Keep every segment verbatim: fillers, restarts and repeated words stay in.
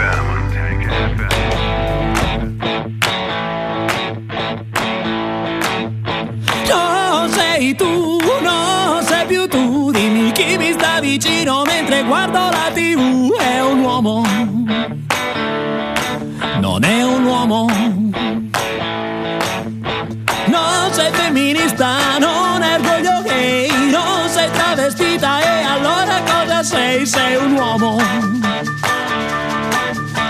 эм. Vicino mentre guardo la tivù, è un uomo, non è un uomo, non sei femminista, non è orgoglio gay, non sei travestita e allora cosa sei? Sei un uomo,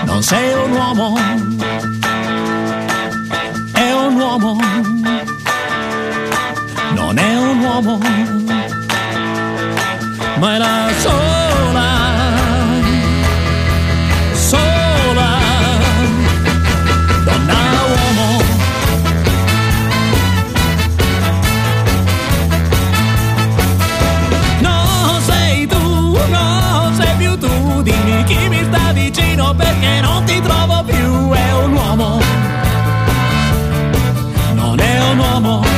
non sei un uomo, è un uomo, non è un uomo. Ma era sola, sola, donna uomo. Non sei tu, non sei più tu, dimmi chi mi sta vicino perché non ti trovo più. È un uomo, non è un uomo.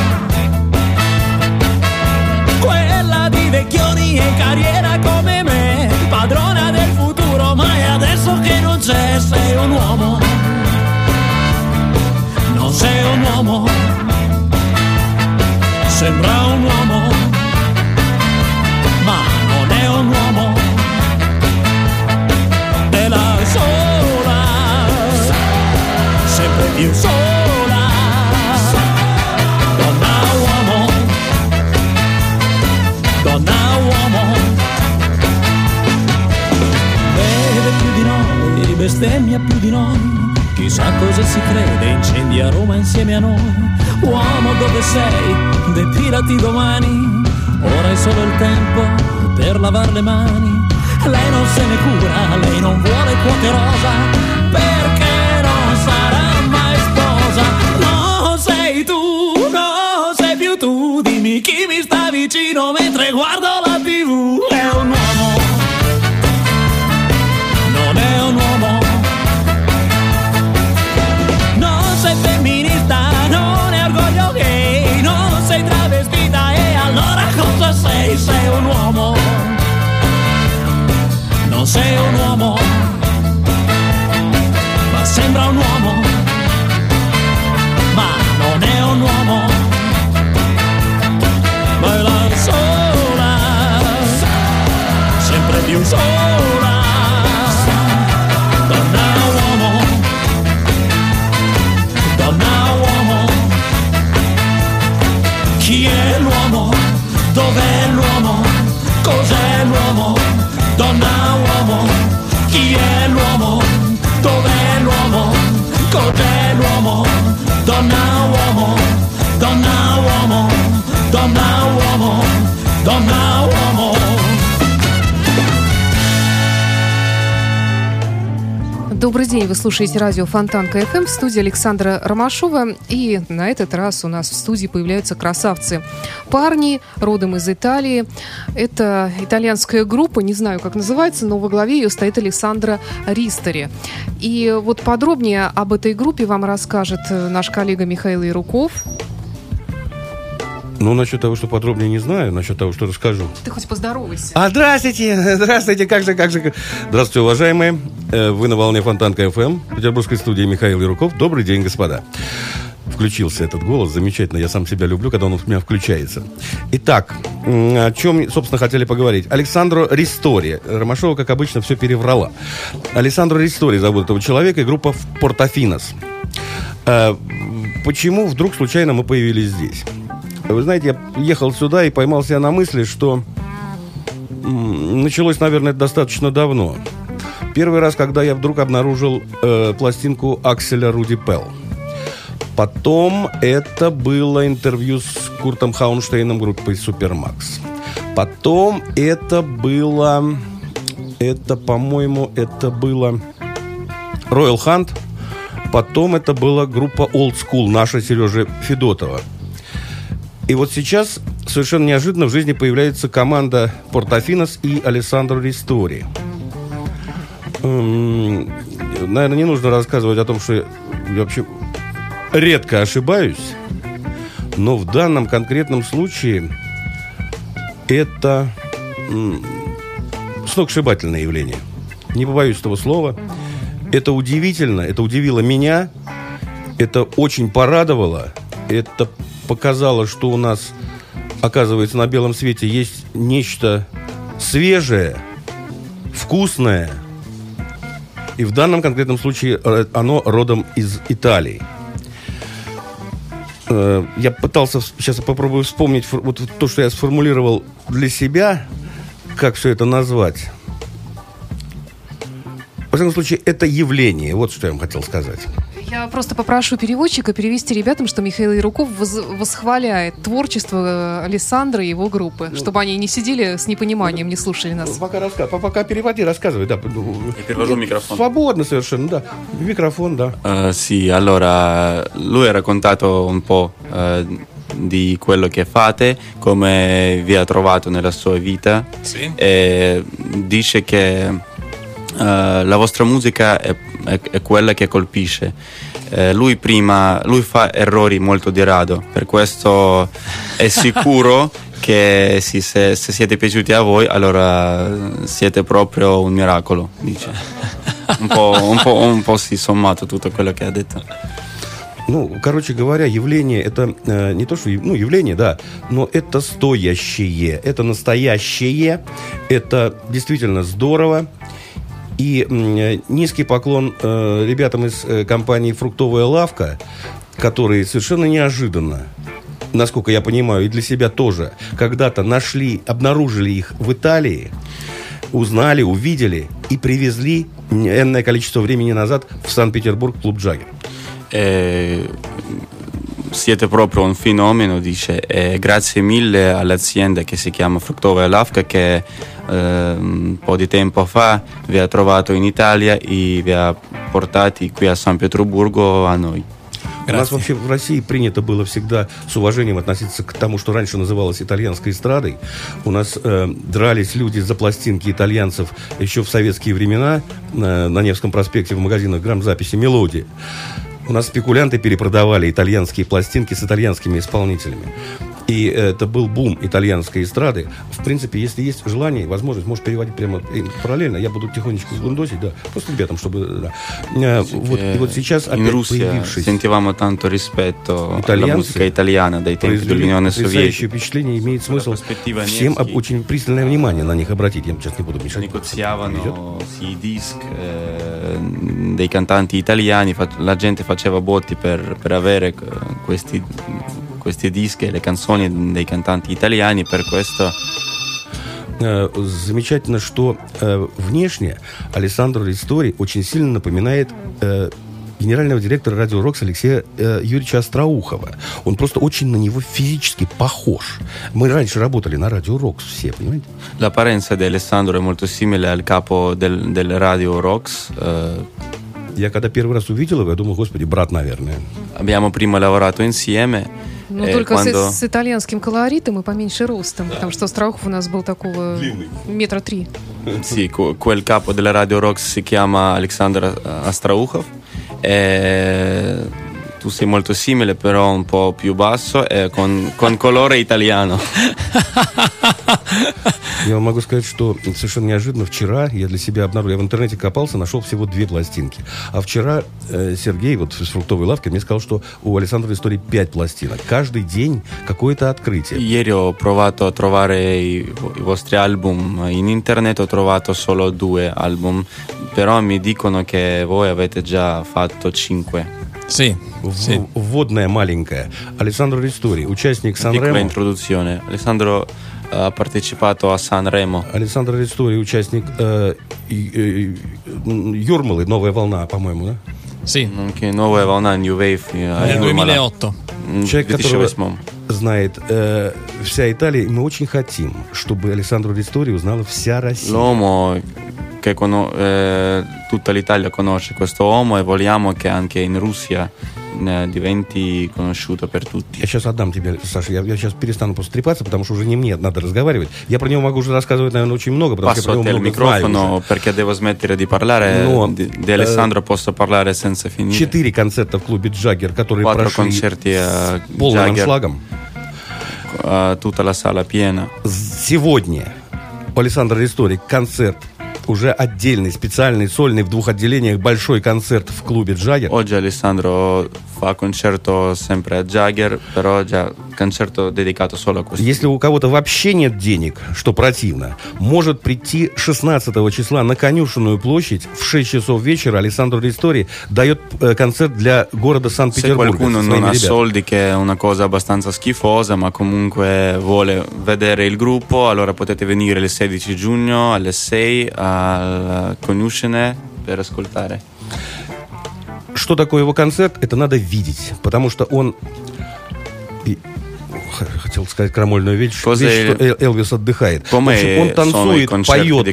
Vecchioni in carriera come me, padrona del futuro, ma è adesso che non c'è. Sei un uomo, non sei un uomo, sembra un uomo, ma non è un uomo. Te la sola, sempre più sola. Bestemmia più di noi, chissà cosa si crede, incendi a Roma insieme a noi. Uomo dove sei, depilati domani, ora è solo il tempo per lavar le mani. Lei non se ne cura, lei non vuole quote rosa, perché non sarà mai sposa. Non sei tu, non sei più tu, dimmi chi mi sta vicino mentre guardo la tivù. È un uomo, non è un uomo. Sei, sei un uomo, non sei un uomo, ma sembra un uomo, ma non è un uomo. Baila sola, sempre più sola, donna uomo, donna uomo, chi è l'uomo? Dov'è l'uomo? Cos'è l'uomo? Donna uomo? Chi è l'uomo? Dov'è l'uomo? Cos'è l'uomo? Donna uomo? Donna uomo? Donna uomo? Donna uomo? Добрый день, вы слушаете радио Фонтанка эф эм, в студии Александра Ромашова. И на этот раз у нас в студии появляются красавцы. Парни, родом из Италии. Это итальянская группа, не знаю, как называется, но во главе ее стоит Алессандро Ристори. И вот подробнее об этой группе вам расскажет наш коллега Михаил Еруков. Ну, насчет того, что подробнее не знаю, насчет того, что расскажу. Ты хоть поздоровайся. А, здравствуйте, здравствуйте, как же, как же. Здравствуйте, уважаемые. Вы на волне Фонтанка эф эм, петербургской студии, Михаил Еруков. Добрый день, господа. Включился этот голос, замечательно, я сам себя люблю, когда он у меня включается. Итак, о чем, собственно, хотели поговорить. Алессандро Ристори. Ромашова, как обычно, все переврала. Алессандро Ристори зовут этого человека, и группа «Портофинос». Почему вдруг случайно мы появились здесь? Вы знаете, я ехал сюда и поймал себя на мысли, что началось, наверное, достаточно давно. Первый раз, когда я вдруг обнаружил э, пластинку Акселя Руди Пелл. Потом это было интервью с Куртом Хаунштейном группой «Супермакс». Потом это было... Это, по-моему, это было Royal Hunt. Потом это была группа Old School, наша Сережи Федотова. И вот сейчас совершенно неожиданно в жизни появляется команда «Портофинос» и Алессандро Ристори. наверное, не нужно рассказывать о том, что я вообще редко ошибаюсь. Но в данном конкретном случае это сногсшибательное явление. Не побоюсь этого слова. Это удивительно, это удивило меня, это очень порадовало, это показало, что у нас, оказывается, на белом свете есть нечто свежее, вкусное. И в данном конкретном случае оно родом из Италии. Я пытался, сейчас попробую вспомнить вот то, что я сформулировал для себя, как все это назвать. В любом случае, это явление. Вот что я вам хотел сказать. Я просто попрошу переводчика перевести ребятам, что Михаил Еруков восхваляет творчество Алессандро и его группы, ну, чтобы они не сидели с непониманием, не слушали нас. Пока, раска... пока переводи, рассказывай. Да. Я перевожу микрофон. Свободно совершенно, да. Микрофон, да. Uh, sì, allora, lui ha raccontato un po' uh, di quello che fate, come vi ha trovato nella sua vita. Sì. E dice che Uh, la vostra musica è, è, è quella che colpisce. Uh, lui prima lui fa errori molto di rado, per questo è sicuro che sì, se, se siete piaciuti a voi, allora siete proprio un miracolo, dice. Un po', un po', un po' sì, sommato tutto quello che ha detto. Ну, короче говоря, явление это э, не то, что... Ну, явление, да, но это стоящее, это настоящее, это действительно здорово. И низкий поклон э, ребятам из э, компании «Фруктовая лавка», которые совершенно неожиданно, насколько я понимаю, и для себя тоже, когда-то нашли, обнаружили их в Италии, узнали, увидели и привезли энное количество времени назад в Санкт-Петербург клуб «Джаггер». Siete proprio un fenomeno, dice, e grazie mille all'azienda che si chiama Fruktova Lafka che eh, un po' di tempo fa vi ha trovato in Italia e vi ha portati qui a San Pietroburgo a noi. У нас вообще в России принято было всегда с уважением относиться к тому, что раньше называлось итальянской эстрадой. У нас э, дрались люди за пластинки итальянцев еще в советские времена э, на Невском проспекте в магазинах грамзаписи «Мелодия». У нас спекулянты перепродавали итальянские пластинки с итальянскими исполнителями. И это был бум итальянской эстрады. В принципе, если есть желание и возможность, можешь переводить прямо параллельно. Я буду тихонечко гундосить, да. Просто ребятам, чтобы... Да. Вот, и вот сейчас опять Russia, появившись... Sentivamo tanto rispetto alla musica italiana dai tempi dell'Unione Sovietica. Потрясающее впечатление, имеет смысл всем об, очень пристальное внимание на них обратить. Я сейчас не буду мешать. Negoziavano i disc dei cantanti italiani. La gente faceva botti per, per avere questi... questi dischi, le canzoni dei cantanti italiani, per questo... Замечательно, что э, внешне Алессандро Ристори очень сильно напоминает э, генерального директора Radio ROX Алексея э, Юрьевича Остроухова. Он просто очень на него физически похож. Мы раньше работали на Radio ROX все, понимаете? L'apparenza di Alessandro è molto simile al capo del, del Radio ROX. Э... Я когда первый раз увидел его, я думал, господи, брат, наверное. Abbiamo prima lavorato insieme. Но eh, только quando... с, с итальянским колоритом и поменьше ростом, да. Потому что Остроухов у нас был такого длинный. Метра три. Sì, quel capo della Radio ROX si chiama Alexander Остроухов. E... Tu sei molto simile, però un po' più basso e con, con colore italiano. Я вам могу сказать, что совершенно неожиданно вчера я для себя обнаружил, я в интернете копался, нашел всего две пластинки. А вчера э, Сергей вот из фруктовой лавки мне сказал, что у Алессандро Ристори пять пластинок. Каждый день какое-то открытие. Ieri ho provato a trovare i, i vostri album in internet, ho trovato solo due album, però mi dicono che voi avete già fatto cinque. Sì. В, вводная маленькая. Алессандро Ристори, участник Сан-Ремо. Introduzione. Alessandro ha partecipato a Sanremo. Алессандро Ристори, участник э, э, Юрмалы, новая волна, по-моему, да? Sì. Anche Nuova Волна, New Wave. Nel две тысячи восьмом. Человек, который знает э, вся Италия, мы очень хотим, чтобы Алессандро Ристори узнала вся Россия. L'uomo che cono- eh, tutta l'Italia conosce questo uomo e vogliamo che anche in Russia diventi conosciuto per tutti. Я сейчас отдам тебе, Саша, я, я сейчас перестану просто трепаться, потому что уже не мне надо разговаривать. Я про него могу уже рассказывать, наверное, очень много, потому что я про него много знаю. Passo perché devo smettere di parlare, но, di, di Alessandro posso parlare senza finire. Четыре концерта в клубе Джаггер, которые прошли с полным Jagger, аншлагом. Tutta la sala piena. Сегодня у Алессандро Ристори концерт уже отдельный, специальный, сольный, в двух отделениях, большой концерт в клубе Джаггер. Oggi Alessandro fa concerto sempre a Jagger, però già concerto dedicato solo a questo. Если у кого-то вообще нет денег, что противно, может прийти шестнадцатого числа на Конюшенную площадь в шесть часов вечера. Алессандро Ристори дает концерт для города Санкт-Петербурга. Se qualcuno non ha soldi, che è una cosa abbastanza schifosa, ma comunque vuole vedere il gruppo, allora potete venire il sedici giugno alle sei a Конюшенная per ascoltare. Что такое его концерт? Это надо видеть, потому что он и... хотел сказать крамольную вещь, Cosa вещь il... что Элвис отдыхает. В общем, он танцует, поет и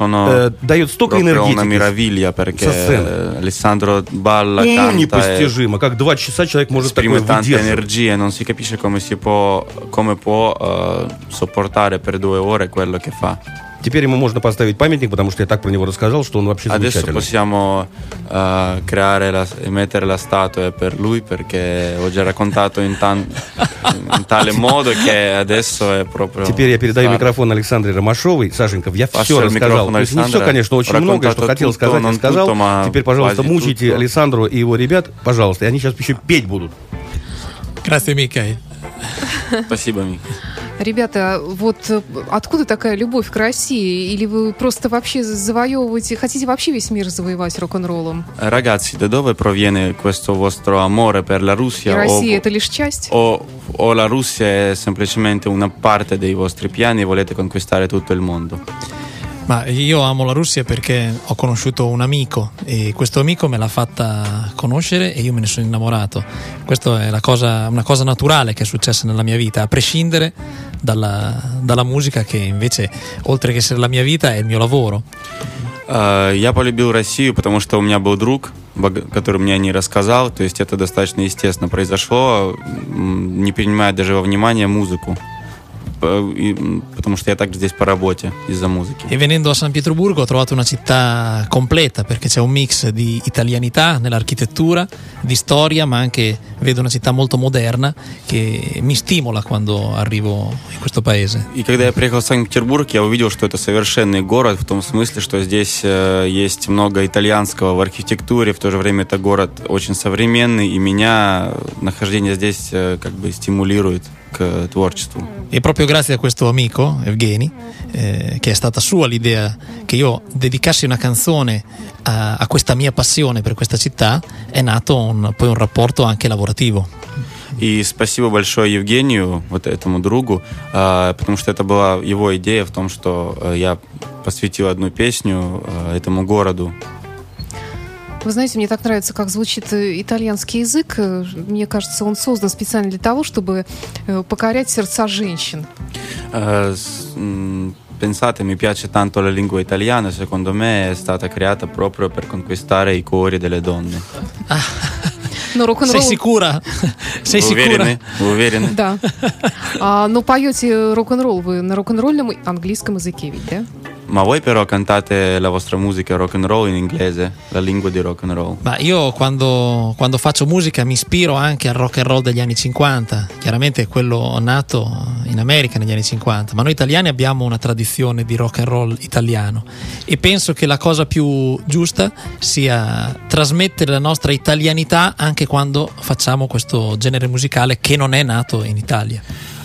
э, дает столько энергетики со сцены. Алессандро балла, канта, непостижимо, как два часа человек может такое выдерживать. Теперь ему можно поставить памятник, потому что я так про него рассказал, что он вообще замечательный. Adesso possiamo uh, creare la, mettere la statua per lui, perché ho già raccontato in, tan, in tale modo che adesso è proprio. Теперь я передаю микрофон Александре Ромашовой. Сашеньков, я все рассказал. То есть не все, конечно, очень многое, что хотел сказать, я сказал. Теперь, пожалуйста, мучайте Алессандро и его ребят, пожалуйста. И они сейчас еще петь будут. Красивый Микаэль. Спасибо, Микаэль. Ребята, вот откуда такая любовь к России? Или вы просто вообще завоевываете, хотите вообще весь мир завоевать рок-н-роллом? Ragazzi, da dove proviene questo vostro amore per la Russia? Россия — это лишь часть? O, o la Russia è semplicemente una parte dei vostri piani e volete conquistare tutto il mondo? Ma io amo la Russia perché ho conosciuto un amico e questo amico me l'ha fatta conoscere e io me ne sono innamorato. Questa è la cosa, una cosa naturale che è successa nella mia vita, a prescindere dalla, dalla musica che invece, oltre che essere la mia vita, è il mio lavoro. Я полюбил Россию, потому что у меня был друг, который мне о ней рассказал. То есть это достаточно естественно произошло, не принимая даже во внимание музыку. Потому что я так здесь по работе из-за музыки. E venendo a San Pietroburgo ho trovato una città completa perché c'è un mix di italianità nell'architettura, di storia, ma anche vedo una città molto moderna che mi stimola quando arrivo in questo paese. И когда я приехал в Санкт-Петербург, я увидел, что это совершенный город в том смысле, что здесь есть много итальянского в архитектуре, в то же время это город очень современный, и меня нахождение здесь как бы стимулирует к творчеству. E proprio grazie a questo amico, Evgeni, eh, che è stata sua l'idea che io dedicassi una canzone a, a questa mia passione per questa città, è nato un, poi un rapporto anche lavorativo. И спасибо большое Евгению, вот этому другу, потому что это была его идея в том, что я посвятил одну песню этому городу. Вы знаете, мне так нравится, как звучит итальянский язык. Мне кажется, он создан специально для того, чтобы покорять сердца женщин. Pensate, mi piace tanto la lingua italiana, secondo me è stata creata proprio per conquistare i cuori delle donne. Sei sicura? Sei sicura? Вы уверены? Да. Но поете рок-н-ролл вы на рок-н-ролльном английском языке, ведь, да? Ma voi però cantate la vostra musica rock and roll in inglese, la lingua di rock and roll? Ma io quando, quando faccio musica mi ispiro anche al rock and roll degli anni cinquanta, chiaramente quello nato in America negli anni cinquanta, ma noi italiani abbiamo una tradizione di rock and roll italiano e penso che la cosa più giusta sia trasmettere la nostra italianità anche quando facciamo questo genere musicale che non è nato in Italia.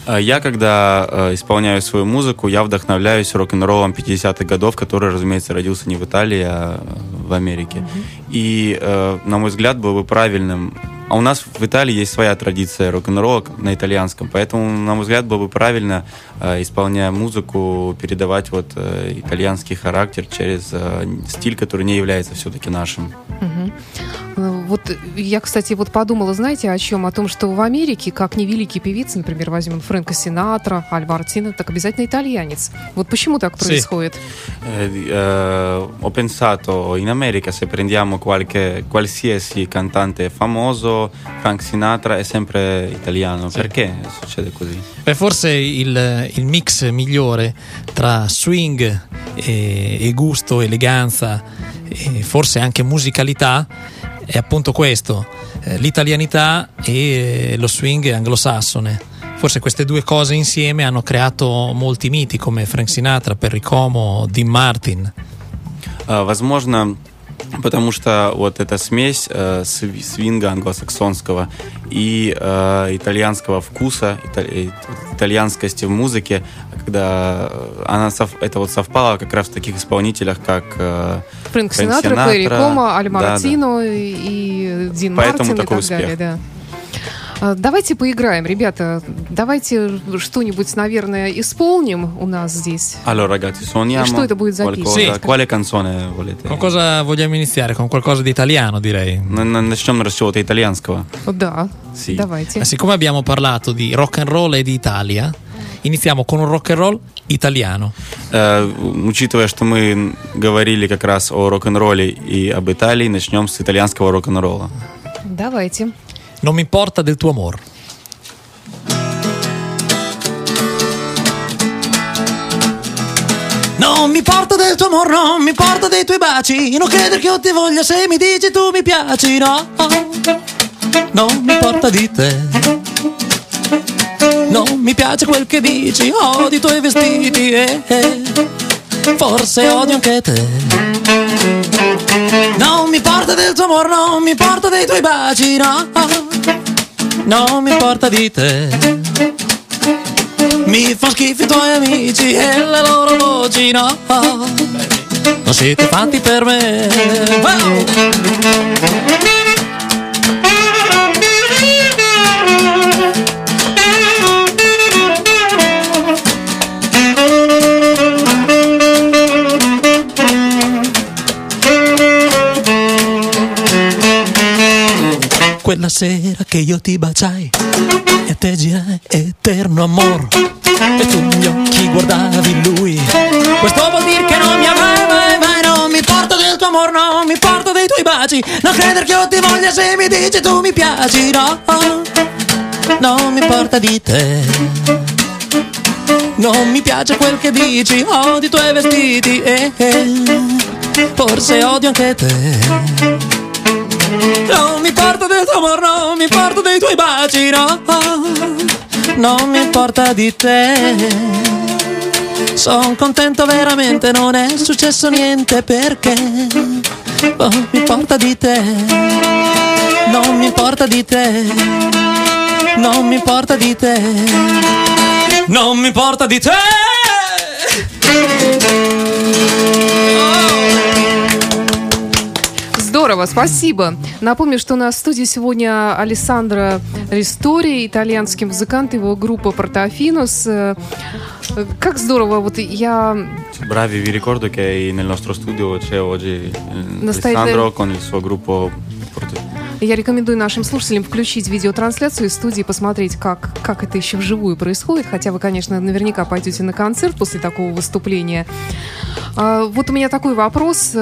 Я, когда э, исполняю свою музыку, я вдохновляюсь рок-н-роллом пятидесятых годов, который, разумеется, родился не в Италии, а в Америке. Mm-hmm. И, э, на мой взгляд, было бы правильным... А у нас в Италии есть своя традиция рок-н-ролла на итальянском, поэтому, на мой взгляд, было бы правильно, э, исполняя музыку, передавать вот, э, итальянский характер через э, стиль, который не является все-таки нашим. Mm-hmm. Вот я, кстати, вот подумала, знаете, о чем? О том, что в Америке, как невеликий певиц, например, возьмем Фрэнка Синатра, Альбартино, так обязательно итальянец. Вот почему так происходит? Ho pensato in America, se prendiamo qualche qualsiasi cantante famoso, Frank Sinatra è sempre italiano. Perché succede così? Beh, forse il, il mix migliore tra swing e, e gusto, eleganza e forse anche musicalità è appunto questo, l'italianità e lo swing anglosassone. Forse queste due cose insieme hanno creato molti miti come Frank Sinatra, Perry Como, Dean Martin. Возможно, потому что вот эта смесь э, свинга англосаксонского и э, итальянского вкуса, италь, итальянскости в музыке, когда она сов, это вот совпало как раз в таких исполнителях, как э, Фрэнк Синатра, Перри Комо, Альбартино, да, да. и Дин Мартин и так успех. Далее. Да. Давайте поиграем, ребята. Давайте что-нибудь, наверное, исполним у нас здесь. Allora, ragazzi, suoniamo. Что это будет за песня? Sì. Quale canzone volete? Con cosa vogliamo iniziare? Con qualcosa di italiano, direi. Начнем с чего-то итальянского. Да. Sì. Давайте. Siccome abbiamo parlato di rock and roll e di Italia, iniziamo con un rock and roll italiano. Uh, учитывая, что мы говорили как раз о рок-н-ролле и об Италии, начнем с итальянского рок-н-ролла. Давайте. Non mi importa del tuo amor. Non mi importa del tuo amor, non mi importa dei tuoi baci. Non credere che io ti voglia se mi dici tu mi piaci, no. Non mi importa di te. Non mi piace quel che dici, odio i tuoi vestiti e eh, eh, forse odio anche te. Non mi importa del tuo amor, non mi importa dei tuoi baci, no. Non mi importa di te. Mi fa schifo i tuoi amici e le loro voci, no. Non siete fatti per me. Wow. Quella sera che io ti baciai e a te girai eterno amor, e tu negli occhi guardavi lui. Questo vuol dire che non mi amai mai mai. Non mi importa del tuo amor, non mi importa dei tuoi baci. Non credere che io ti voglia se mi dici tu mi piaci, no. Non mi importa di te. Non mi piace quel che dici, odio i tuoi vestiti e eh, forse odio anche te. Non mi importa del tuo amor, non mi importa dei tuoi baci, no. Non mi importa di te. Son contento veramente, non è successo niente perché non mi importa di te. Non mi importa di te. Non mi importa di te. Non mi importa di te. Oh. Здорово, спасибо. Напомню, что у нас в студии сегодня Алессандро Ристори, итальянский музыкант, его группа Портофинос. Как здорово, вот я... Bravi, vi ricordo che nel nostro studio c'è oggi Alessandro con il suo gruppo Portofino. Я рекомендую нашим слушателям включить видеотрансляцию из студии и посмотреть, как, как это еще вживую происходит. Хотя вы, конечно, наверняка пойдете на концерт после такого выступления. Вот у меня такой вопрос...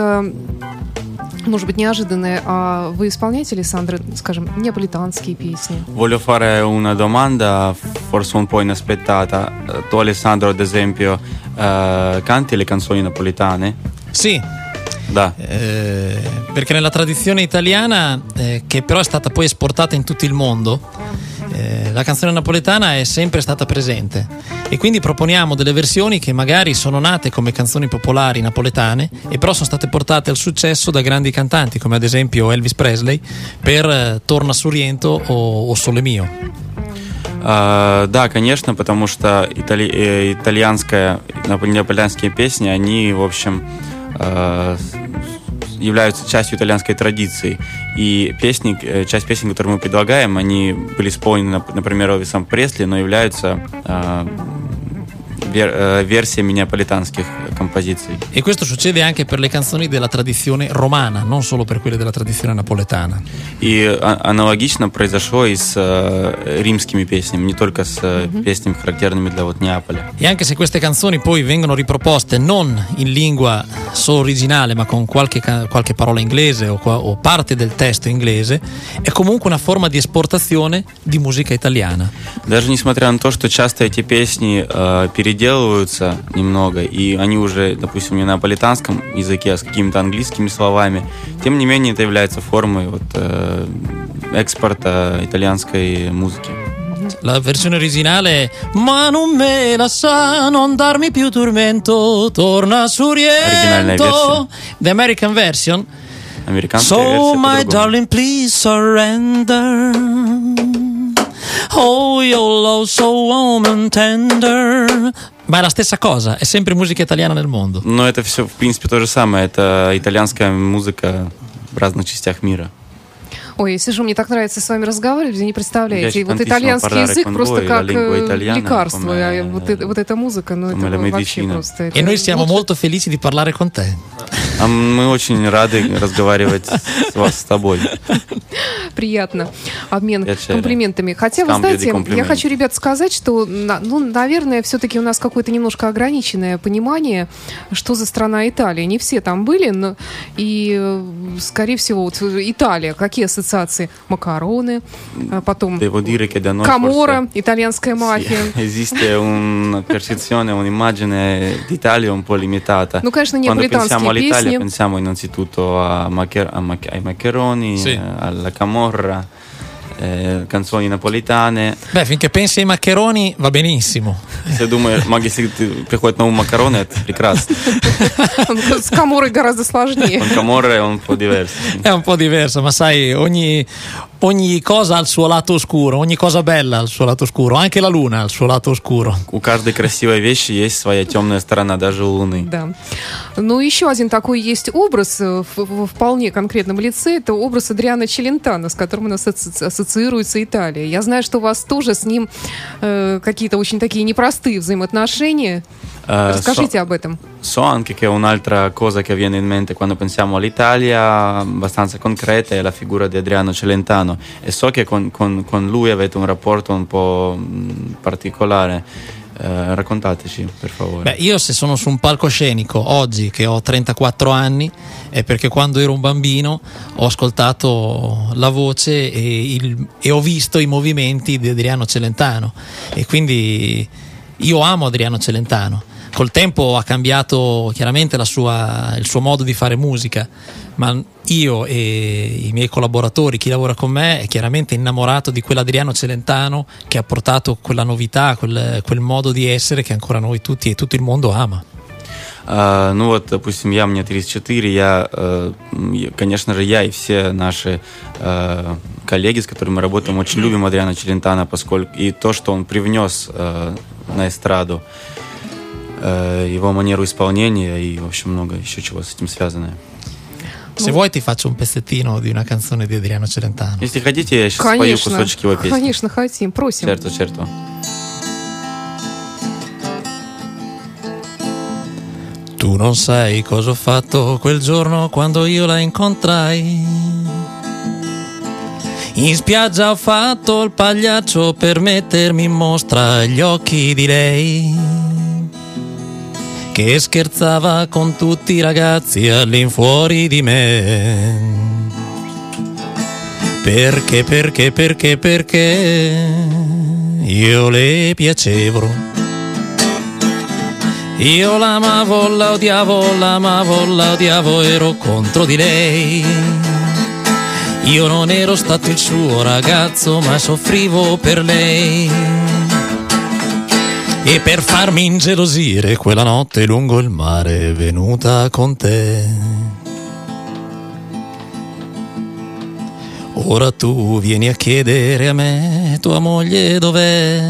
Может быть, неожиданные. А вы исполняете, Алессандро, скажем, неаполитанские песни? Voglio fare una domanda forse un po' inaspettata. Tu, Alessandro, ad esempio, uh, canti le canzoni napoletane? Sì. Da. Eh, perché nella tradizione italiana, eh, che però è stata poi esportata in tutto il mondo, eh, la canzone napoletana è sempre stata presente. E quindi proponiamo delle versioni che magari sono nate come canzoni popolari napoletane e però sono state portate al successo da grandi cantanti come ad esempio Elvis Presley per Torna Sorrento o, o Sole Mio. Uh, да, конечно, потому что итали- итальянская, наполитанские песни, они, в общем, uh, являются частью итальянской традиции. И песни, часть песен, которые мы предлагаем, они были исполнены, например, Элвисом Пресли, но являются э, вер, э, версиями неаполитанских composizioni. E questo succede anche per le canzoni della tradizione romana, non solo per quelle della tradizione napoletana. И аналогично произошло и с римскими песнями, не только с mm-hmm. песнями, характерными для вот Неаполя. E anche se queste canzoni poi vengono riproposte non in lingua solo originale, ma con qualche qualche parola inglese o, o parte del testo inglese, è comunque una forma di esportazione di musica italiana. Даже несмотря на то, что часто эти песни э, переделываются немного, и они уже, допустим, не на наполитанском языке, а с какими-то английскими словами, тем не менее это является формой вот, э, экспорта итальянской музыки. La versione originale Ma non me la sa non darmi più tormento Torna su riento The American version So my darling please surrender Oh your love so warm and tender Ma è la stessa cosa, è sempre musica italiana nel mondo. No, это все в принципе то же самое. Это итальянская музыка в разных частях мира. Ой, сижу, мне так нравится с вами разговаривать, вы не представляете. И вот итальянский язык просто как лекарство. Вот эта музыка, ну это вообще просто. И мы siamo molto felici di parlare con te. Мы очень рады разговаривать с вас, с тобой. Приятно. Обмен комплиментами. Хотя, вы знаете, я хочу, ребят, сказать, что, ну, наверное, все-таки у нас какое-то немножко ограниченное понимание, что за страна Италия. Не все там были, но и, скорее всего, вот Италия, какие ассоциации? Ассоциации макароны, потом камора, итальянская мафия. Ну, конечно, неаполитанские песни. Eh, canzoni napoletane. Beh, finché pensi ai maccheroni va benissimo. Se думаешь, маги, если приходит на ум макароны, это прекрасно. С каморой гораздо сложнее. Con camorra è un po' diverso. È un po' diverso, ma sai, ogni ogni cosa ha il suo lato oscuro, ogni cosa bella ha il suo lato oscuro, anche la luna ha il suo lato oscuro. У каждой красивой вещи есть своя темная сторона, даже у луны. Да. Ну еще один такой есть образ в вполне конкретном лице, это образ Адриано Челентано, с которым у нас ассоциируется ассоциируется Италия. Я знаю, что у вас тоже с ним э, какие-то очень такие непростые взаимоотношения. Uh, Расскажите so, об этом. So anche che un'altra cosa che viene in mente quando pensiamo all'Italia, abbastanza concreta, è la figura di Adriano Celentano. E so che con, con, con lui avete un rapporto un po' particolare. Eh, raccontateci per favore. Beh, io se sono su un palcoscenico oggi che ho trentaquattro anni è perché quando ero un bambino ho ascoltato la voce e, il, e ho visto i movimenti di Adriano Celentano e quindi io amo Adriano Celentano. Col tempo ha cambiato chiaramente la sua, il suo modo di fare musica, ma io e i miei collaboratori, chi lavora con me, è chiaramente innamorato di quell'Adriano Celentano che ha portato quella novità, quel, quel modo di essere che ancora noi tutti e tutto il mondo ama. Uh, ну вот, допустим, я, мне тридцать четыре, я, uh, конечно же, я и все наши uh, коллеги, с которыми мы работаем, очень любим Адриано Челентано, поскольку и то, что он привнес uh, на эстраду, uh, его манеру исполнения и, в общем, много еще чего с этим связанное. Se vuoi ti faccio un pezzettino di una canzone di Adriano Celentano. Если хотите, я сейчас спою кусочек его песни. Конечно, хотим, просим. Certo, certo. Tu non sai cosa ho fatto quel giorno quando io la incontrai. In spiaggia ho fatto il pagliaccio per mettermi in mostra gli occhi di lei. Che scherzava con tutti i ragazzi all'infuori di me. Perché, perché, perché, perché io le piacevo. Io l'amavo, la odiavo, l'amavo, la odiavo, ero contro di lei. Io non ero stato il suo ragazzo, ma soffrivo per lei. E per farmi ingelosire quella notte lungo il mare venuta con te. Ora tu vieni a chiedere a me tua moglie dov'è.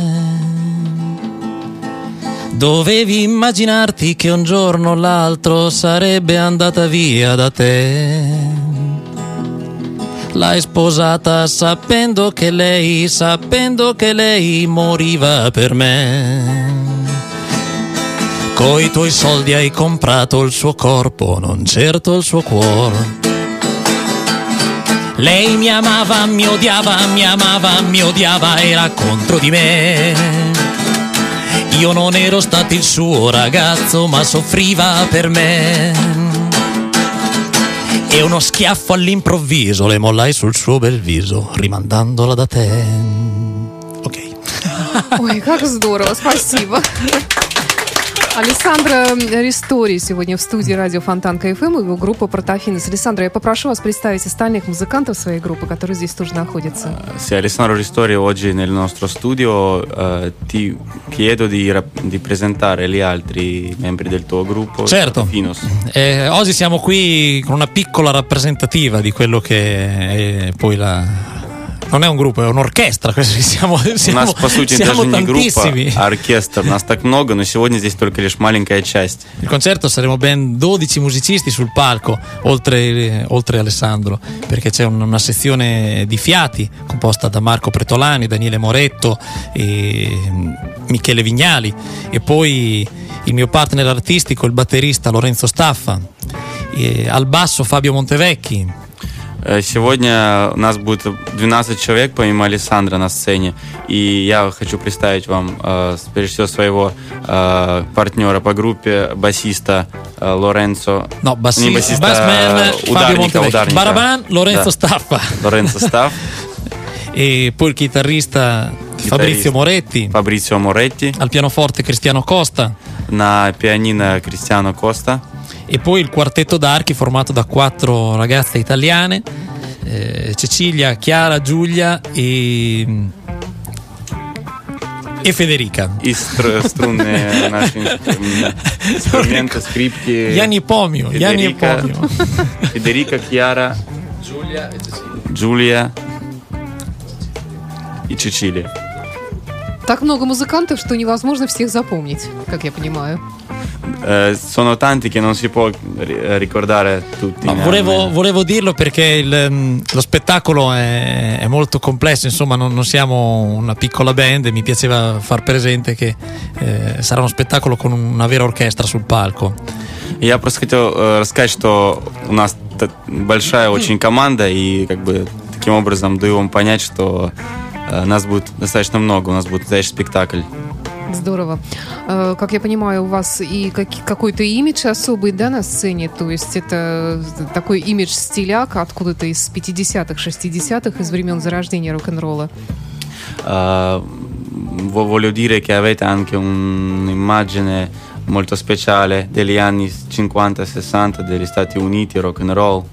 Dovevi immaginarti che un giorno o l'altro sarebbe andata via da te. L'hai sposata sapendo che lei, sapendo che lei moriva per me. Coi tuoi soldi hai comprato il suo corpo, non certo il suo cuore. Lei mi amava, mi odiava, mi amava, mi odiava, era contro di me. Io non ero stato il suo ragazzo, ma soffriva per me. E uno schiaffo all'improvviso le mollai sul suo bel viso, rimandandola da te. Ok. Ой, как здорово, спасибо. Алессандро Ристори сегодня в студии радио Фонтанка эф эм и его группа «Портофинос». Алессандро, я попрошу вас представить остальных музыкантов своей группы, которые здесь тоже находятся. Sì, Alessandro Ristori oggi nel nostro studio. Uh, ti chiedo di, di presentare gli altri membri del tuo gruppo. Certo. Eh, oggi siamo qui con una piccola rappresentativa di quello che è poi la... Non è un gruppo, è un'orchestra. Siamo, siamo, у нас, по сути, даже не группа, а оркестр. Нас так много, но сегодня здесь только лишь маленькая часть. Il concerto saremo ben dodici musicisti sul palco, oltre, oltre Alessandro, perché c'è una sezione di fiati composta da Marco Pretolani, Daniele Moretto e Michele Vignali, e poi il mio partner artistico, il batterista Lorenzo Staffa, e al basso Fabio Montevecchi. Сегодня у нас будет двенадцать человек, помимо Алессандра, на сцене. И я хочу представить вам, э, прежде всего, своего э, партнера по группе, басиста э, Лоренцо. Но баси... Не басиста, Басмен, ударника, ударника. Барабан, Лоренцо да. Стаффа. Лоренцо Стаффа. И poi il chitarrista Fabrizio Moretti. Fabrizio Moretti. Al pianoforte Кристиано Коста. На пианино Кристиано Коста. E poi il quartetto d'archi formato da quattro ragazze italiane, eh, Cecilia, Chiara, Giulia e, e Federica. I str- strunne наши strumenti, скрипки. Яни помню, Яни помню. Federica, Chiara, Giulia e Cecilia. Giulia e Cecilia. Так много музыкантов, что невозможно всех запомнить, как я понимаю. Sono tanti che non si può ricordare tutti. No, volevo, volevo dirlo perché il, lo spettacolo è, è molto complesso, insomma non, non siamo una piccola band e mi piaceva far presente che eh, sarà uno spettacolo con una vera orchestra sul palco. Я просто хотел э, рассказать, что у нас большая очень команда, и как бы таким образом даю вам понять, что э, нас будет достаточно много, у нас будет настоящий спектакль. Здорово. Как я понимаю, у вас и какой-то имидж особый, да, на сцене? То есть это такой имидж стиляк откуда-то из пятидесятых, шестидесятых, из времен зарождения рок-н-ролла. Voglio dire che avete anche un'immagine molto speciale degli anni cinquanta sessanta degli Stati Uniti, rock and roll.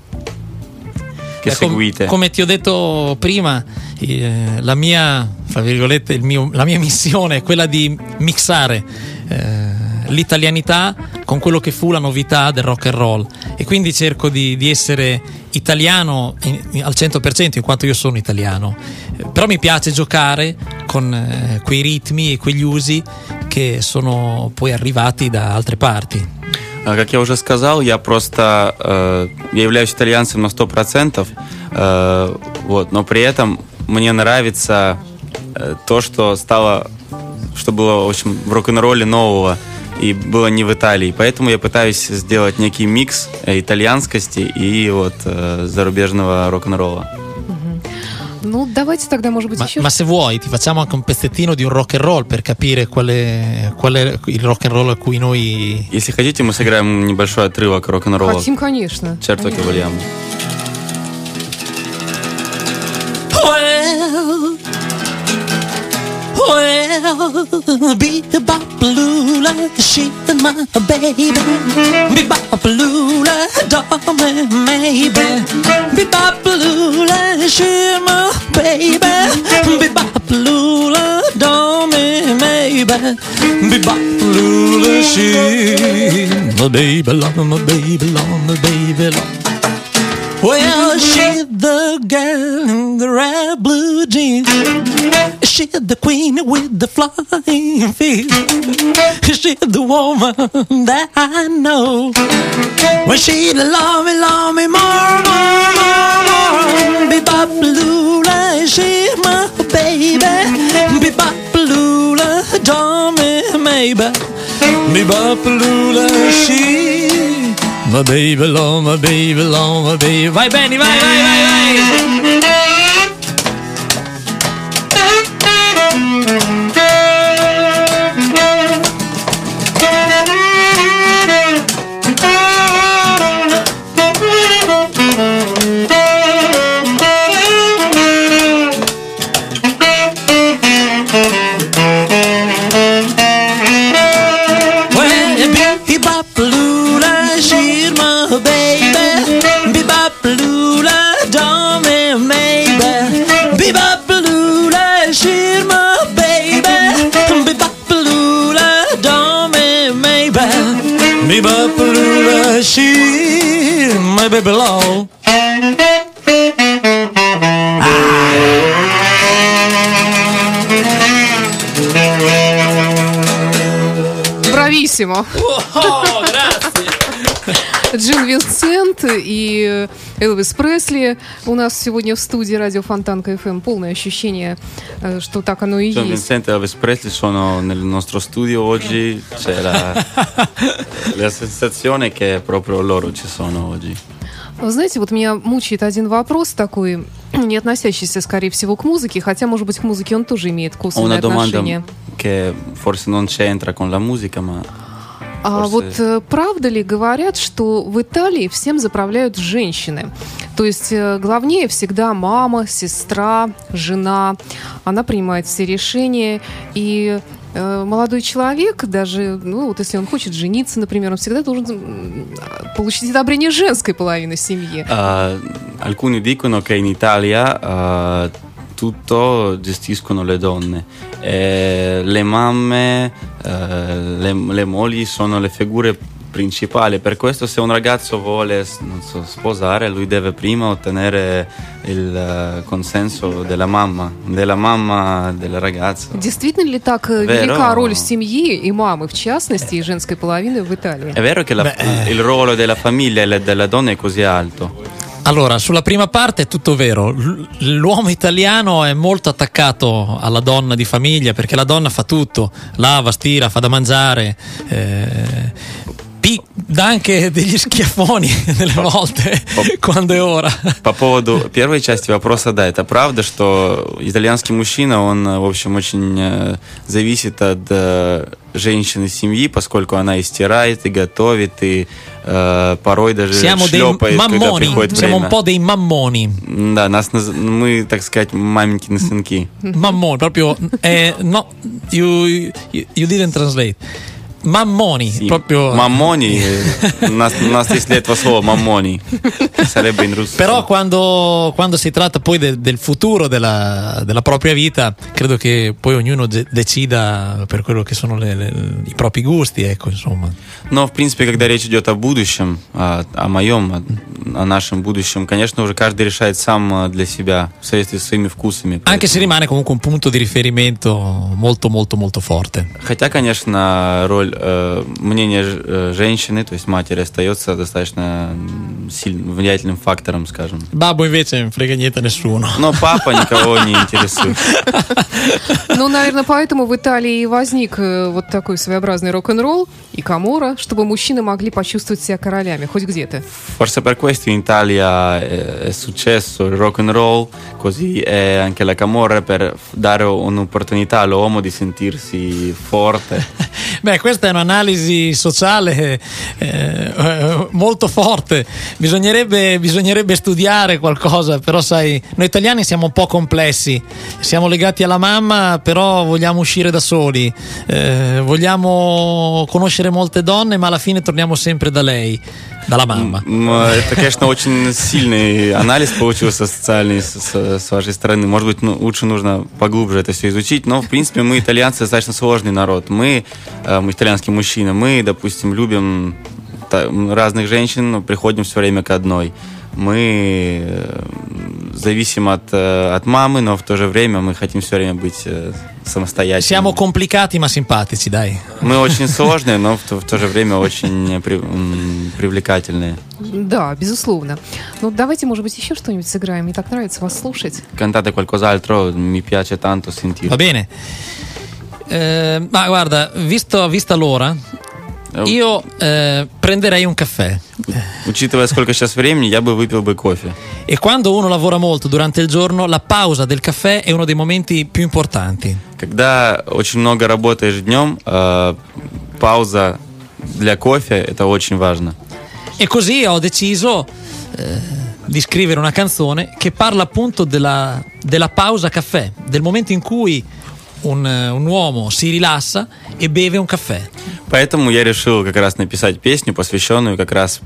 Seguite. Come ti ho detto prima, eh, la mia, fra virgolette, il mio, la mia missione è quella di mixare eh, l'italianità con quello che fu la novità del rock and roll, e quindi cerco di, di essere italiano in, in, al cento per cento, in quanto io sono italiano, però mi piace giocare con eh, quei ritmi e quegli usi che sono poi arrivati da altre parti. Как я уже сказал, я просто э, я являюсь итальянцем на сто процентов, э, вот, но при этом мне нравится э, то, что стало, что было, в общем, в рок-н-ролле нового и было не в Италии, поэтому я пытаюсь сделать некий микс итальянскости и вот э, зарубежного рок-н-ролла. Ну, давайте тогда, может быть, ma, еще... Ma se vuoi, ti facciamo anche un pezzettino di un rock and roll per capire qual è, qual è il rock and roll a cui noi... Если хотите, мы сыграем небольшой отрывок рок-н-ролла. Хотим, конечно. Certo che vogliamo. Well, well, bebop lula, she's my baby. Bebop lula, darling, maybe. Bebop lula, she's my baby. Bebop lula, darling, maybe. Bebop lula, she's my baby, my baby, my baby. Well, she's the girl in the red blue jeans. She's the queen with the flying feet. She's the woman that I know. Well, she love me, love me more, more, more, more. Bebop lula, she's my baby. Bebop lula, don't me, maybe. mi bapelula sci, ma baby lo, ma baby lo, ma baby. Vai Benny, vai, vai, vai, vai. Below. Брависсимо. Джин Винсент и Элвис Пресли у нас сегодня в студии радио Фонтанка эф эм. Полное ощущение, что так оно и Джин есть. Джин Винсент и Элвис Пресли sono nel nostro studio oggi. C'è la, la sensazione che proprio loro ci sono oggi. Вы знаете, вот меня мучает один вопрос такой, не относящийся, скорее всего, к музыке, хотя, может быть, к музыке он тоже имеет косвенное отношение. Che forse non c'entra con la musica, ma... А вот правда ли говорят, что в Италии всем заправляют женщины? То есть главнее всегда мама, сестра, жена. Она принимает все решения. И э, молодой человек, даже ну, вот если он хочет жениться, например, он всегда должен получить одобрение женской половины семьи. Uh, alcuni dicono che in Italia uh, tutto gestiscono le donne. Eh, le mamme, eh, le, le mogli sono le figure principali, per questo se un ragazzo vuole non so, sposare, lui deve prima ottenere il consenso della mamma, della mamma del ragazzo. Действительно ли так велика роль семьи и мамы в частности и женской половины в Италии? È vero che la, il ruolo della famiglia e della donna è così alto. Allora, sulla prima parte è tutto vero. L'uomo italiano è molto attaccato alla donna di famiglia, perché la donna fa tutto, lava, stira, fa da mangiare, eh, pi- dà anche degli schiaffoni delle volte quando è ora. По поводу первой части вопроса, да, это правда, что итальянский мужчина, он, в общем, очень зависит от женщины семьи, поскольку она и стирает, и готовит, и э, порой даже Siamo шлепает, когда приходит Siamo время. Un po' dei mammoni. Да, нас, мы, так сказать, маменькины сынки. Mammoni, proprio, eh, no, you, you didn't translate. Mammoni, sì, proprio... Mammoni, у нас, у нас есть для этого слова mammoni. Sarebbe in russo. Però quando, quando si tratta poi de, del futuro della, della propria vita, credo che poi ognuno de- decida per quello che sono le, le, i propri gusti, ecco, insomma. Но, в принципе, когда речь идет о будущем, о, о моем, о, о нашем будущем, конечно, уже каждый решает сам для себя, в соответствии со своими вкусами. Anche se rimane comunque un punto di riferimento molto, molto, molto forte. Хотя, конечно, роль мнение женщины, то есть матери, остается достаточно сильным, влиятельным фактором, скажем. Бабу вечером пригонит несуну. Но папа никого не интересует. Ну, наверное, поэтому в Италии и возник вот такой своеобразный рок-н-ролл и камора, чтобы мужчины могли почувствовать себя королями, хоть где-то. Forse per questo in Italia è successo il rock'n'roll, così è anche la camorra per dare un'opportunità all'uomo di sentirsi forte. Beh, questa è un'analisi sociale eh, molto forte. Bisognerebbe, bisognerebbe studiare qualcosa, però sai, noi italiani siamo un po' complessi, siamo legati alla mamma, però vogliamo uscire da soli, eh, vogliamo conoscere molte donne, ma alla fine torniamo sempre da lei, dalla mamma. Это, конечно, очень сильный анализ получился социальный с вашей стороны. Может быть, лучше нужно поглубже это все изучить, но, в принципе, мы, итальянцы, достаточно сложный народ. Мы, итальянские мужчины, мы, допустим, любим разных женщин, но приходим все время к одной. Мы зависим от, от мамы, но в то же время мы хотим все время быть самостоятельными. Siamo complicati ma simpatici, dai. Мы очень сложные, но в то, в то же время очень при, привлекательные. Да, безусловно. Ну, давайте, может быть, еще что-нибудь сыграем. Мне так нравится вас слушать. Cantate qualcos'altro, mi piace tanto sentir. Va bene. Eh, ma guarda, visto, vista l'ora, io eh, prenderei un caffè. Учитывая, сколько сейчас времени, я бы выпил бы кофе. E quando uno lavora molto durante il giorno, la pausa del caffè è uno dei momenti più importanti. Когда очень много работаешь днем, э, пауза для кофе это очень важно. E così ho deciso eh, di scrivere una canzone che parla appunto della, della pausa caffè, del momento in cui un, un uomo si rilassa e beve un caffè. Поэтому я решил как раз написать песню, посвященную как раз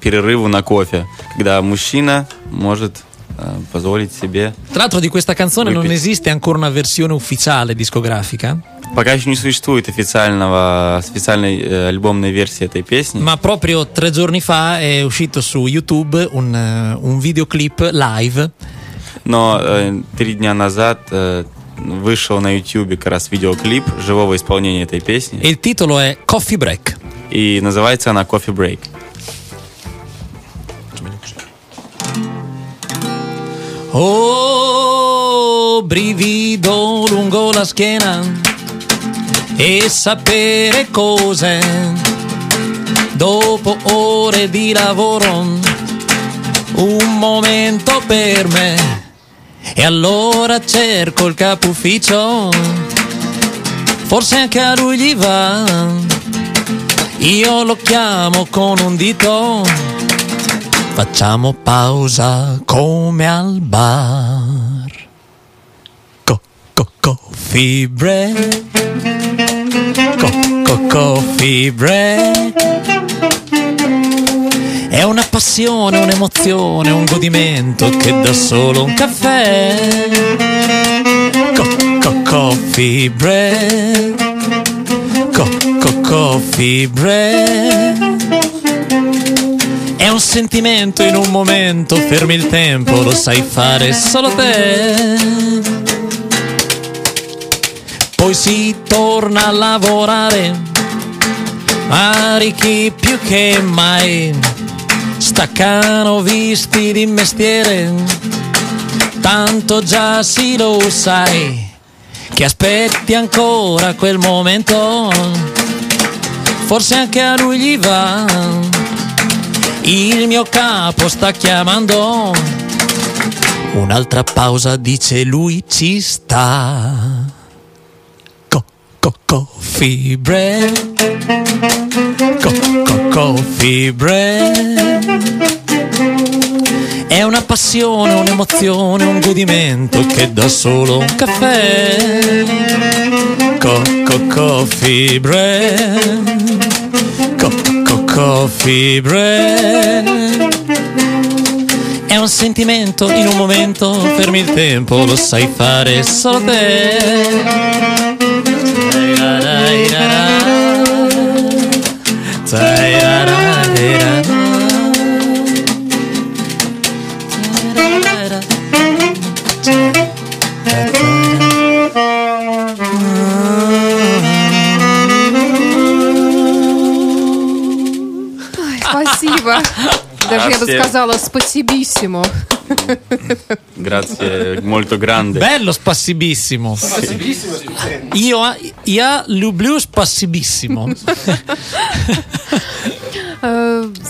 перерыву на кофе, когда мужчина может э, позволить себе. Tra l'altro di questa canzone non esiste ancora una versione ufficiale discografica. Пока еще не существует официального, официальной э, альбомной версии этой песни. Ma proprio tre giorni fa è uscito su YouTube un, un videoclip live. Но э, три дня назад э, вышел на YouTube как раз видеоклип живого исполнения этой песни. Il titolo è Coffee Break. И называется она Coffee Break. Oh, brivido lungo la schiena. E sapere cos'è, dopo ore di lavoro, un momento per me. E allora cerco il capo ufficio, forse anche a lui gli va. Io lo chiamo con un dito, facciamo pausa come al bar. Co, co, coffee break. Coffee break è una passione, un'emozione, un godimento che dà solo un caffè. Coffee break, coffee break è un sentimento in un momento, fermi il tempo, lo sai fare solo te. Poi si torna a lavorare, ma ricchi più che mai, staccano visti di mestiere, tanto già si lo sai, che aspetti ancora quel momento, forse anche a lui gli va, il mio capo sta chiamando, un'altra pausa dice lui ci sta. Coffee break, coffee break è una passione, un'emozione, un godimento che dà solo un caffè. Coffee break, coffee break è un sentimento in un momento, fermi il tempo, lo sai fare solo te. Ой, спасибо. Даже я бы сказала спасибисимо. Grazie, molto grande. Bello spassibissimo. Spassibissimo. Io, io люблю spassibissimo.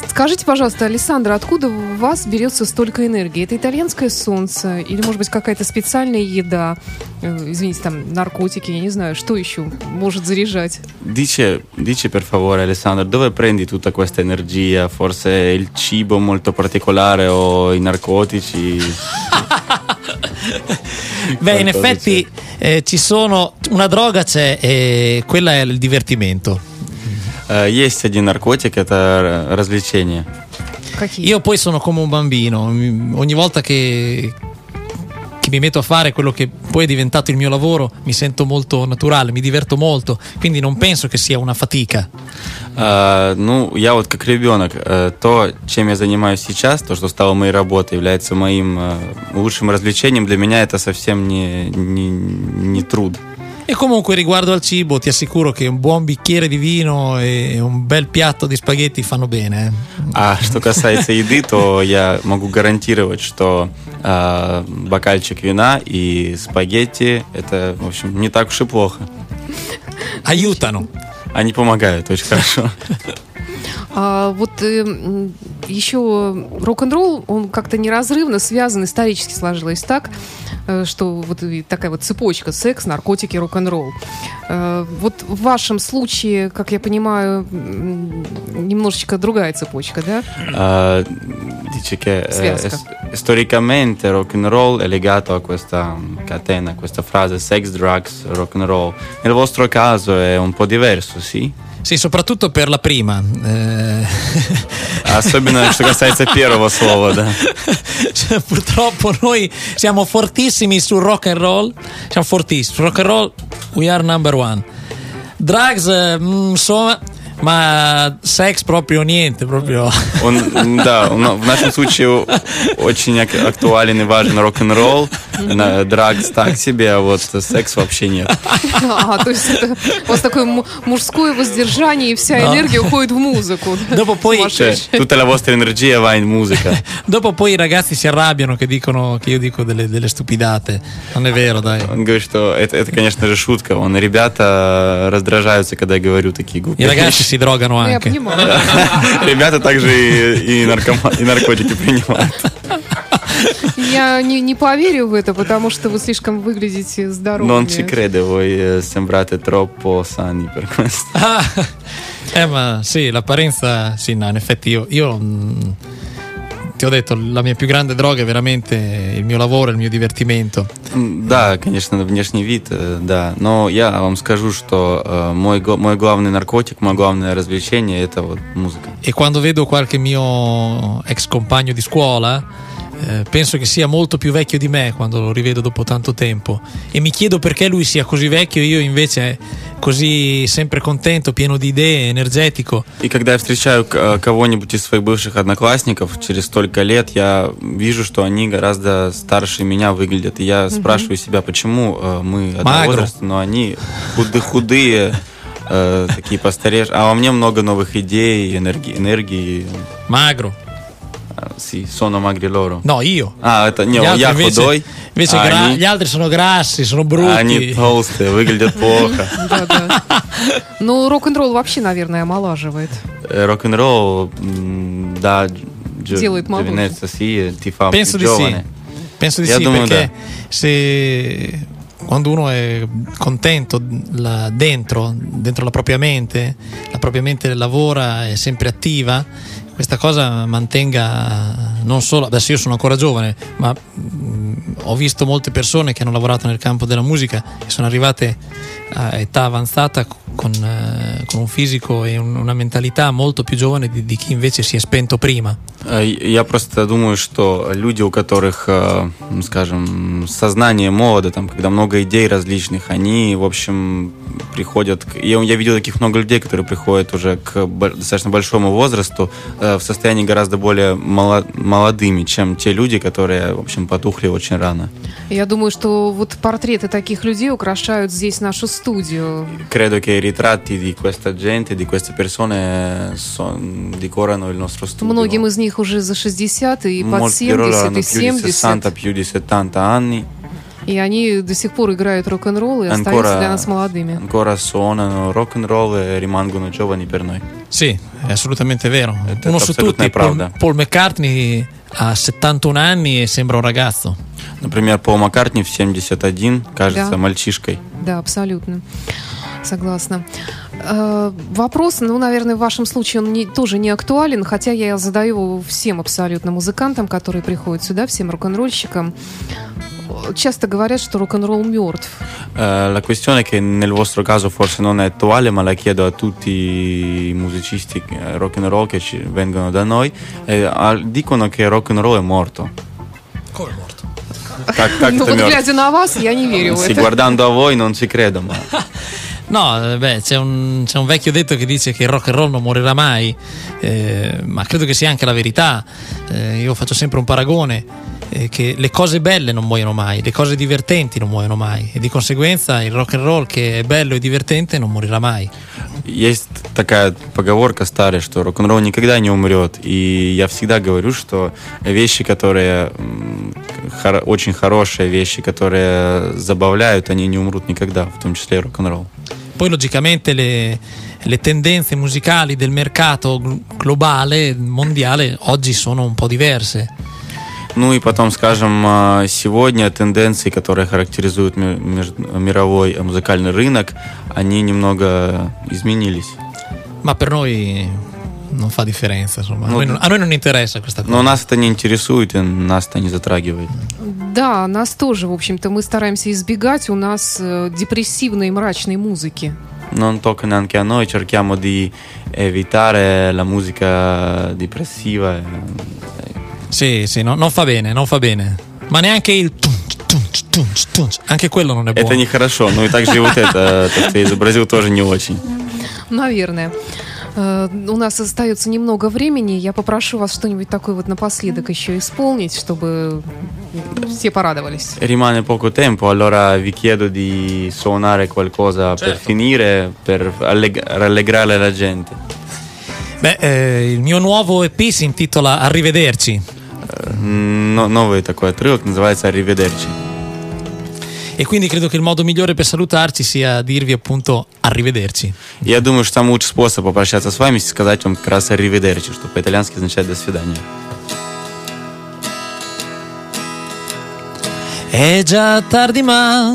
Скажите, пожалуйста, Алессандро, откуда у вас берется столько энергии? Это итальянское солнце? Или, может быть, какая-то специальная еда? Извините, там, наркотики, я не знаю, что еще может заряжать? Dice, dice per favore, Alessandro, dove prendi tutta questa energia? Forse il cibo molto particolare o i narcotici? Beh, in effetti eh, ci sono, una droga c'è, eh, quella è il divertimento. Есть один наркотик, это развлечение. Какие? Io poi sono come un bambino. Ogni volta che, che mi metto a fare quello che poi è diventato il mio lavoro, mi sento molto naturale, mi diverto molto, quindi non penso che sia una fatica. Uh, ну, я вот как ребенок. Uh, то, чем я занимаюсь сейчас, то, что стало моей работой, является моим uh, лучшим развлечением. Для меня это совсем не, не, не труд. E comunque riguardo al cibo ti assicuro che un buon bicchiere di vino e un bel piatto di spaghetti fanno bene. А что касается еды, то я могу гарантировать, что э, бокальчик вина и спагетти это, в общем, не так уж и плохо. Аютану. Они помогают очень хорошо. А вот э, еще рок-н-ролл, он как-то неразрывно связан, исторически сложилось так, э, что вот такая вот цепочка: секс, наркотики, рок-н-ролл. Э, вот в вашем случае, как я понимаю, немножечко другая цепочка, да? А, dice che, Связка. Eh, storicamente rock'n'roll è legato a questa catena, a questa frase sex, drugs, rock'n'roll. Nel vostro caso è un po' diverso, sì? Sì, soprattutto per la prima. Особенно, что касается первого слова, да. Purtroppo noi siamo fortissimi sul rock and roll. Siamo fortissimi. Rock and roll, we are number one. Drugs, insomma, ma sex proprio niente, proprio. Он, да, в нашем случае очень актуален и важен рок-н-ролл. Драгс так себе, а вот секс вообще нет. А, то есть это у вас такое мужское воздержание, и вся энергия уходит в музыку. Tutta la vostra energia va in musica. Dopo poi i ragazzi si arrabbiano che dicono che io dico delle, delle stupidate. Non è vero, dai. Он говорит, что это, это, конечно же, шутка. Он, ребята раздражаются, когда я говорю такие глупые вещи. И дрогано анки. Ребята также и, и, наркома, и наркотики принимают. Я не, не поверю в это, потому что вы слишком выглядите здоровыми. Non ci credo, voi sembrate troppo sani per questo. Eh, ma sì, l'apparenza, sì, no, in effetti io, io mh, ti ho detto, la mia più grande droga è veramente il mio lavoro, il mio divertimento. Да, конечно, внешний вид, да. Но я вам скажу, что мой, мой главный наркотик, мое главное развлечение – это вот музыка. E quando vedo qualche mio ex compagno di scuola, penso che sia molto più vecchio di me quando lo rivedo dopo tanto tempo e mi chiedo perché lui sia così vecchio e io invece così sempre contento, pieno di idee, energetico. И когда я встречаю кого-нибудь из своих бывших одноклассников через столько лет, я вижу, что они гораздо старше меня выглядят, и я спрашиваю себя, почему мы одного возраста, но они худые-худые. Такие постаревшие. А у меня много новых идей, энергии. Magro. Sì, sono magri loro. No, io. Ah, это не, я худой. Invece gra- они... gli altri sono grassi, sono brutti. Они толстые, выглядят плохо. Да, да. Ну, рок-н-ролл вообще, наверное, омолаживает. Рок-н-ролл, да, делает моложе. Penso di sì. Penso di sì, perché se quando uno è contento là, dentro, dentro la propria mente, la propria mente lavora, è sempre attiva. Questa cosa mantenga non solo, adesso io sono ancora giovane, ma ho visto molte persone che hanno lavorato nel campo della musica e sono arrivate a età avanzata con, con un fisico e una mentalità molto più giovane di, di chi invece si è spento prima. Я просто думаю, что люди, у которых, скажем, сознание молодо, там, когда много идей различных, они, в общем, приходят... К... Я, я видел таких много людей, которые приходят уже к достаточно большому возрасту в состоянии гораздо более молод... молодыми, чем те люди, которые, в общем, потухли очень рано. Я думаю, что вот портреты таких людей украшают здесь нашу студию. Credo che i ritratti di questa gente, di queste persone, son... decorano il nostro studio. Многим из них уже за шестьдесят и под семьдесят, и семьдесят. И они до сих пор играют рок-н-ролл и остаются для нас молодыми. Ancora suonano rock'n'roll e rimangono giovani per noi. Sì, è assolutamente vero. Uno su tutti, Paul McCartney ha settantuno anni e sembra un ragazzo. Например, Paul McCartney в семьдесят один кажется мальчишкой. Да, абсолютно. Согласна. Э, вопрос, ну, наверное, в вашем случае он не, тоже не актуален, хотя я задаю его всем абсолютно музыкантам, которые приходят сюда, всем рок-н-ролльщикам. Часто говорят, что рок-н-ролл мертв. La questione che nel vostro caso forse non è attuale, ma la chiedo a tutti i musicisti rock-n-roll che ci vengono da noi, dicono che rock-n-roll è morto. Come è morto? Ну, вот глядя на вас, я не верю в это. Si guardando a voi non ci credo, ma... No, beh, c'è un, c'è un vecchio detto che dice che il rock and roll non morirà mai, eh, ma credo che sia anche la verità. Eh, io faccio sempre un paragone, eh, che le cose belle non muoiono mai, le cose divertenti non muoiono mai, e di conseguenza il rock and roll che è bello e divertente non morirà mai. Есть такая поговорка старая, что рок-н-ролл никогда не умрет, и я всегда говорю, что вещи, которые хор- очень хорошие, вещи, которые забавляют, они не умрут никогда, в том числе и рок-н-ролл. Poi logicamente le, le tendenze musicali del mercato globale, mondiale, oggi sono un po' diverse. Ну и потом, скажем, сегодня тенденции, которые характеризуют мировой музыкальный рынок, они немного изменились. Ma per noi non fa differenza, insomma. Ну, a, noi non, a noi non interessa questa cosa. Но нас это не интересует и нас это не затрагивает. Да, нас тоже, в общем-то, мы стараемся избегать у нас депрессивной и мрачной музыки. Non tocca neanche a noi, cerchiamo di evitare la musica depressiva. Sì, sì, no, non fa bene, non fa bene. Ma neanche il anche quello non è buono. Это нехорошо, ну и также и вот это, то, что я изобразил, тоже не очень. Наверное. У нас остается немного времени. Я попрошу вас что-нибудь такое вот напоследок еще исполнить, чтобы все порадовались. Rimane poco tempo, allora vi chiedo di suonare qualcosa per finire, per rallegrare la gente. Beh, eh, il mio nuovo и пи si intitola Arrivederci. No, новый такой отрывок называется Arrivederci. E quindi credo che il modo migliore per salutarci sia dirvi appunto arrivederci. Я думаю, что самый лучший способ попрощаться с вами — сказать вам как раз arrivederci, что по-итальянски означает до свидания. È già tardi ma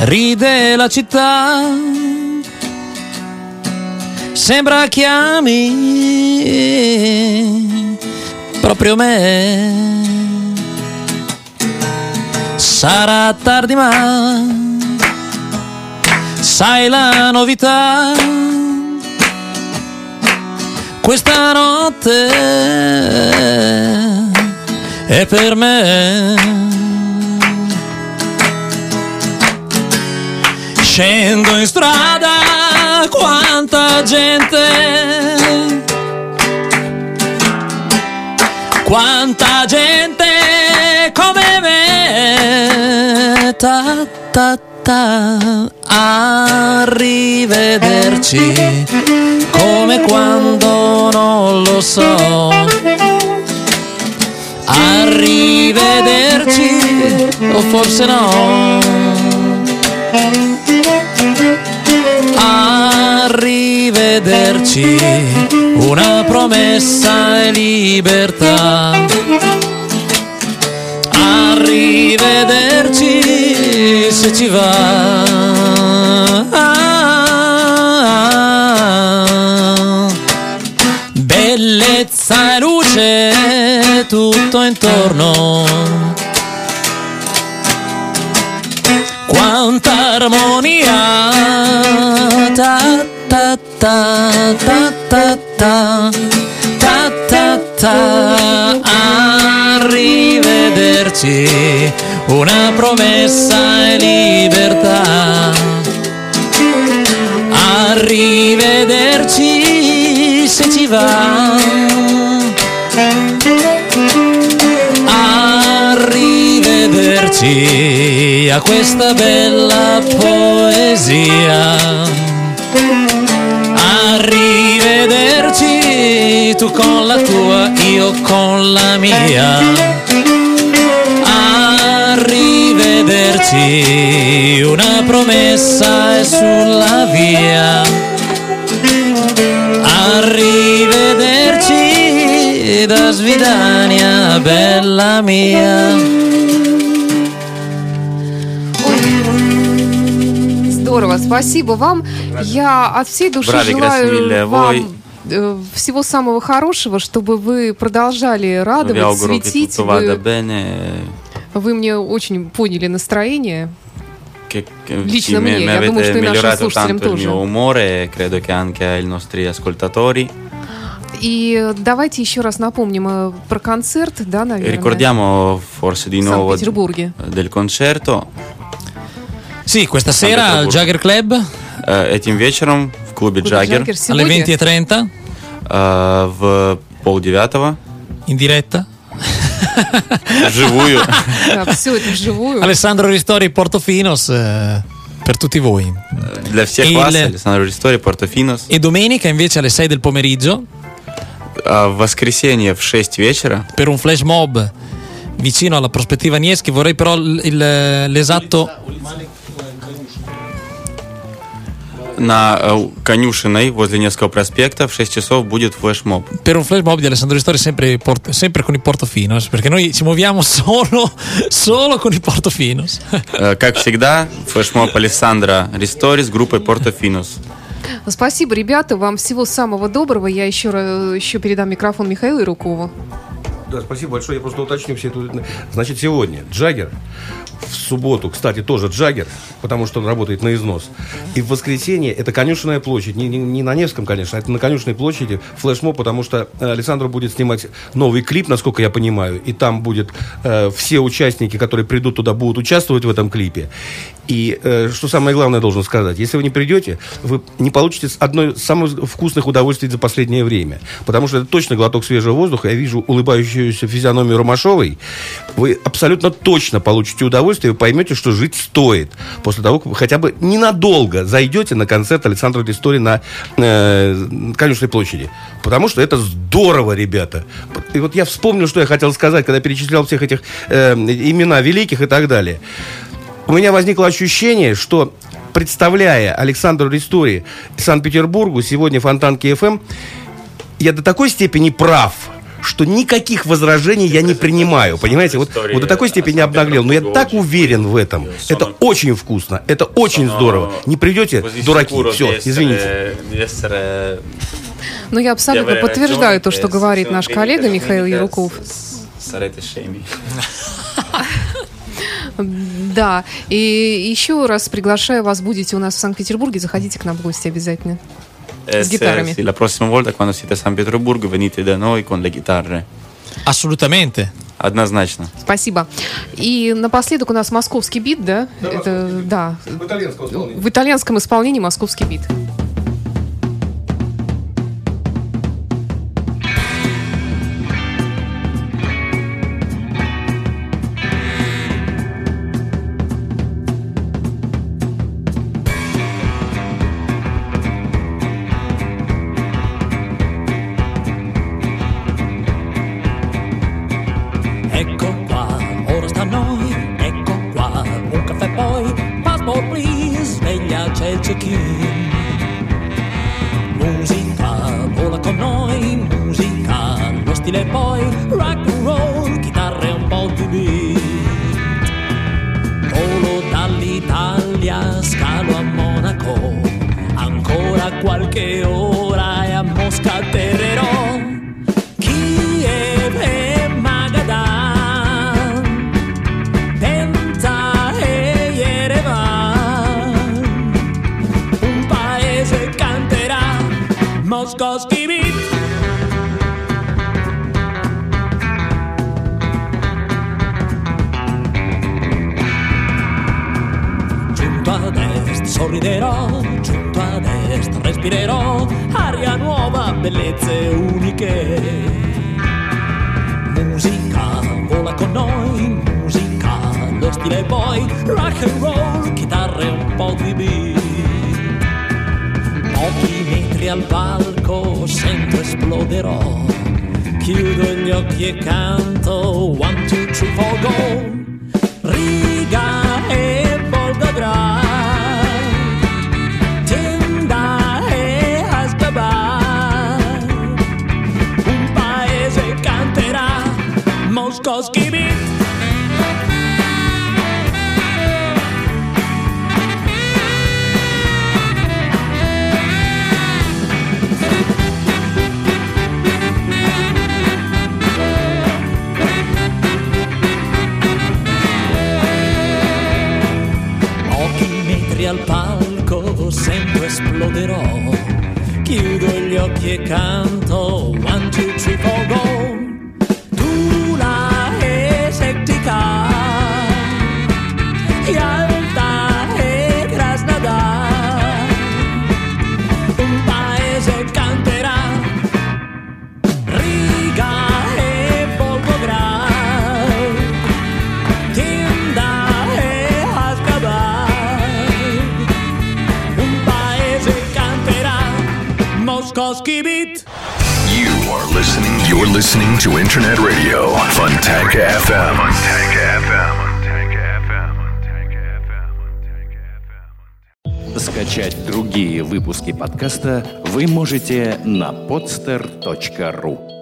ride la città. Sembra chiami proprio me. Sarà tardi ma sai la novità, questa notte è per me. Scendo in strada, quanta gente, quanta gente come me. Ta ta ta, arrivederci come quando non lo so. Arrivederci o forse no. Arrivederci, una promessa e libertà. Arrivederci se ci va. Bellezza e luce tutto intorno. Quanta armonia. Ta ta ta ta ta ta ta ta ta. Arrivederci, una promessa e libertà. Arrivederci se ci va. Arrivederci a questa bella poesia. Arrivederci tu con la tua, io con la mia. Arrivederci, una promessa è sulla via. Arrivederci da Svidania, bella mia. Здорово, спасибо вам. Я от всей души желаю вам всего самого хорошего, чтобы вы продолжали радовать, светить. Вы мне очень подняли настроение. Лично мне, я думаю, что и нашим слушателям тоже. И давайте еще раз напомним про концерт, да, наверное. Ricordiamo forse di nuovo в Санкт-Петербурге del concerto. Sì, questa sera al Jagger Club. Этим вечером в клубе Jagger. Alle venti e trenta. В полдевятого. In diretta. Живую. Да, все это вживую. Алессандро Ристори, Портофинос, per tutti voi. Для всех вас, Алессандро Ристори, Портофинос. И domenica invece alle sei del pomeriggio. В воскресенье в шесть вечера. Per un flash mob vicino alla prospettiva Nieschi, vorrei però il, l'esatto. на Конюшенной возле Невского проспекta в шесть часов будет flashmob. Per un flashmob di Alessandro Ристори sempre, port- sempre con i Portofinos, perché noi ci muoviamo solo, solo con i Portofinos. Как всегда, флешмоб Алессандро Ристори с группой Портофинос. Спасибо, ребята, вам всего самого доброго. Я еще, еще передам микрофон Михаилу Ерукову. Да, спасибо большое. Я просто уточню все это. Значит, сегодня Джаггер, в субботу, кстати, тоже Джаггер, потому что он работает на износ. И в воскресенье это Конюшенная площадь. Не, не, не на Невском, конечно, а это на Конюшенной площади флешмоб, потому что Александр будет снимать новый клип, насколько я понимаю. И там будут э, все участники, которые придут туда, будут участвовать в этом клипе. И э, что самое главное, должен сказать, если вы не придете, вы не получите одно из самых вкусных удовольствий за последнее время. Потому что это точно глоток свежего воздуха. Я вижу улыбающуюся физиономию Ромашовой. Вы абсолютно точно получите удовольствие, вы поймете, что жить стоит. После того, как вы хотя бы ненадолго зайдете на концерт Алессандро Ристори на э, Конюшенной площади. Потому что это здорово, ребята. И вот я вспомнил, что я хотел сказать, когда перечислял всех этих э, имена великих и так далее. У меня возникло ощущение, что, представляя Алессандро Ристори Санкт-Петербургу, сегодня Фонтанки эф эм, я до такой степени прав, что никаких возражений я не принимаю. Понимаете, вот, вот до такой степени обнаглел. Но я так уверен в этом. Это очень вкусно, это очень здорово. Не придете, дураки, все, извините. Ну, я абсолютно подтверждаю то, что говорит наш коллега Михаил Еруков. Да, и еще раз приглашаю вас, будете у нас в Санкт-Петербурге, заходите к нам в гости обязательно. С гитарами. La prossima volta quando siete a San Pietroburgo venite da noi con le chitarre. Assolutamente. Однозначно. Спасибо. И напоследок у нас московский бит, да? Да, это, бит. Да. В итальянском исполнении. В итальянском исполнении московский бит. Скачать другие выпуски подкаста вы можете на podster точка ру.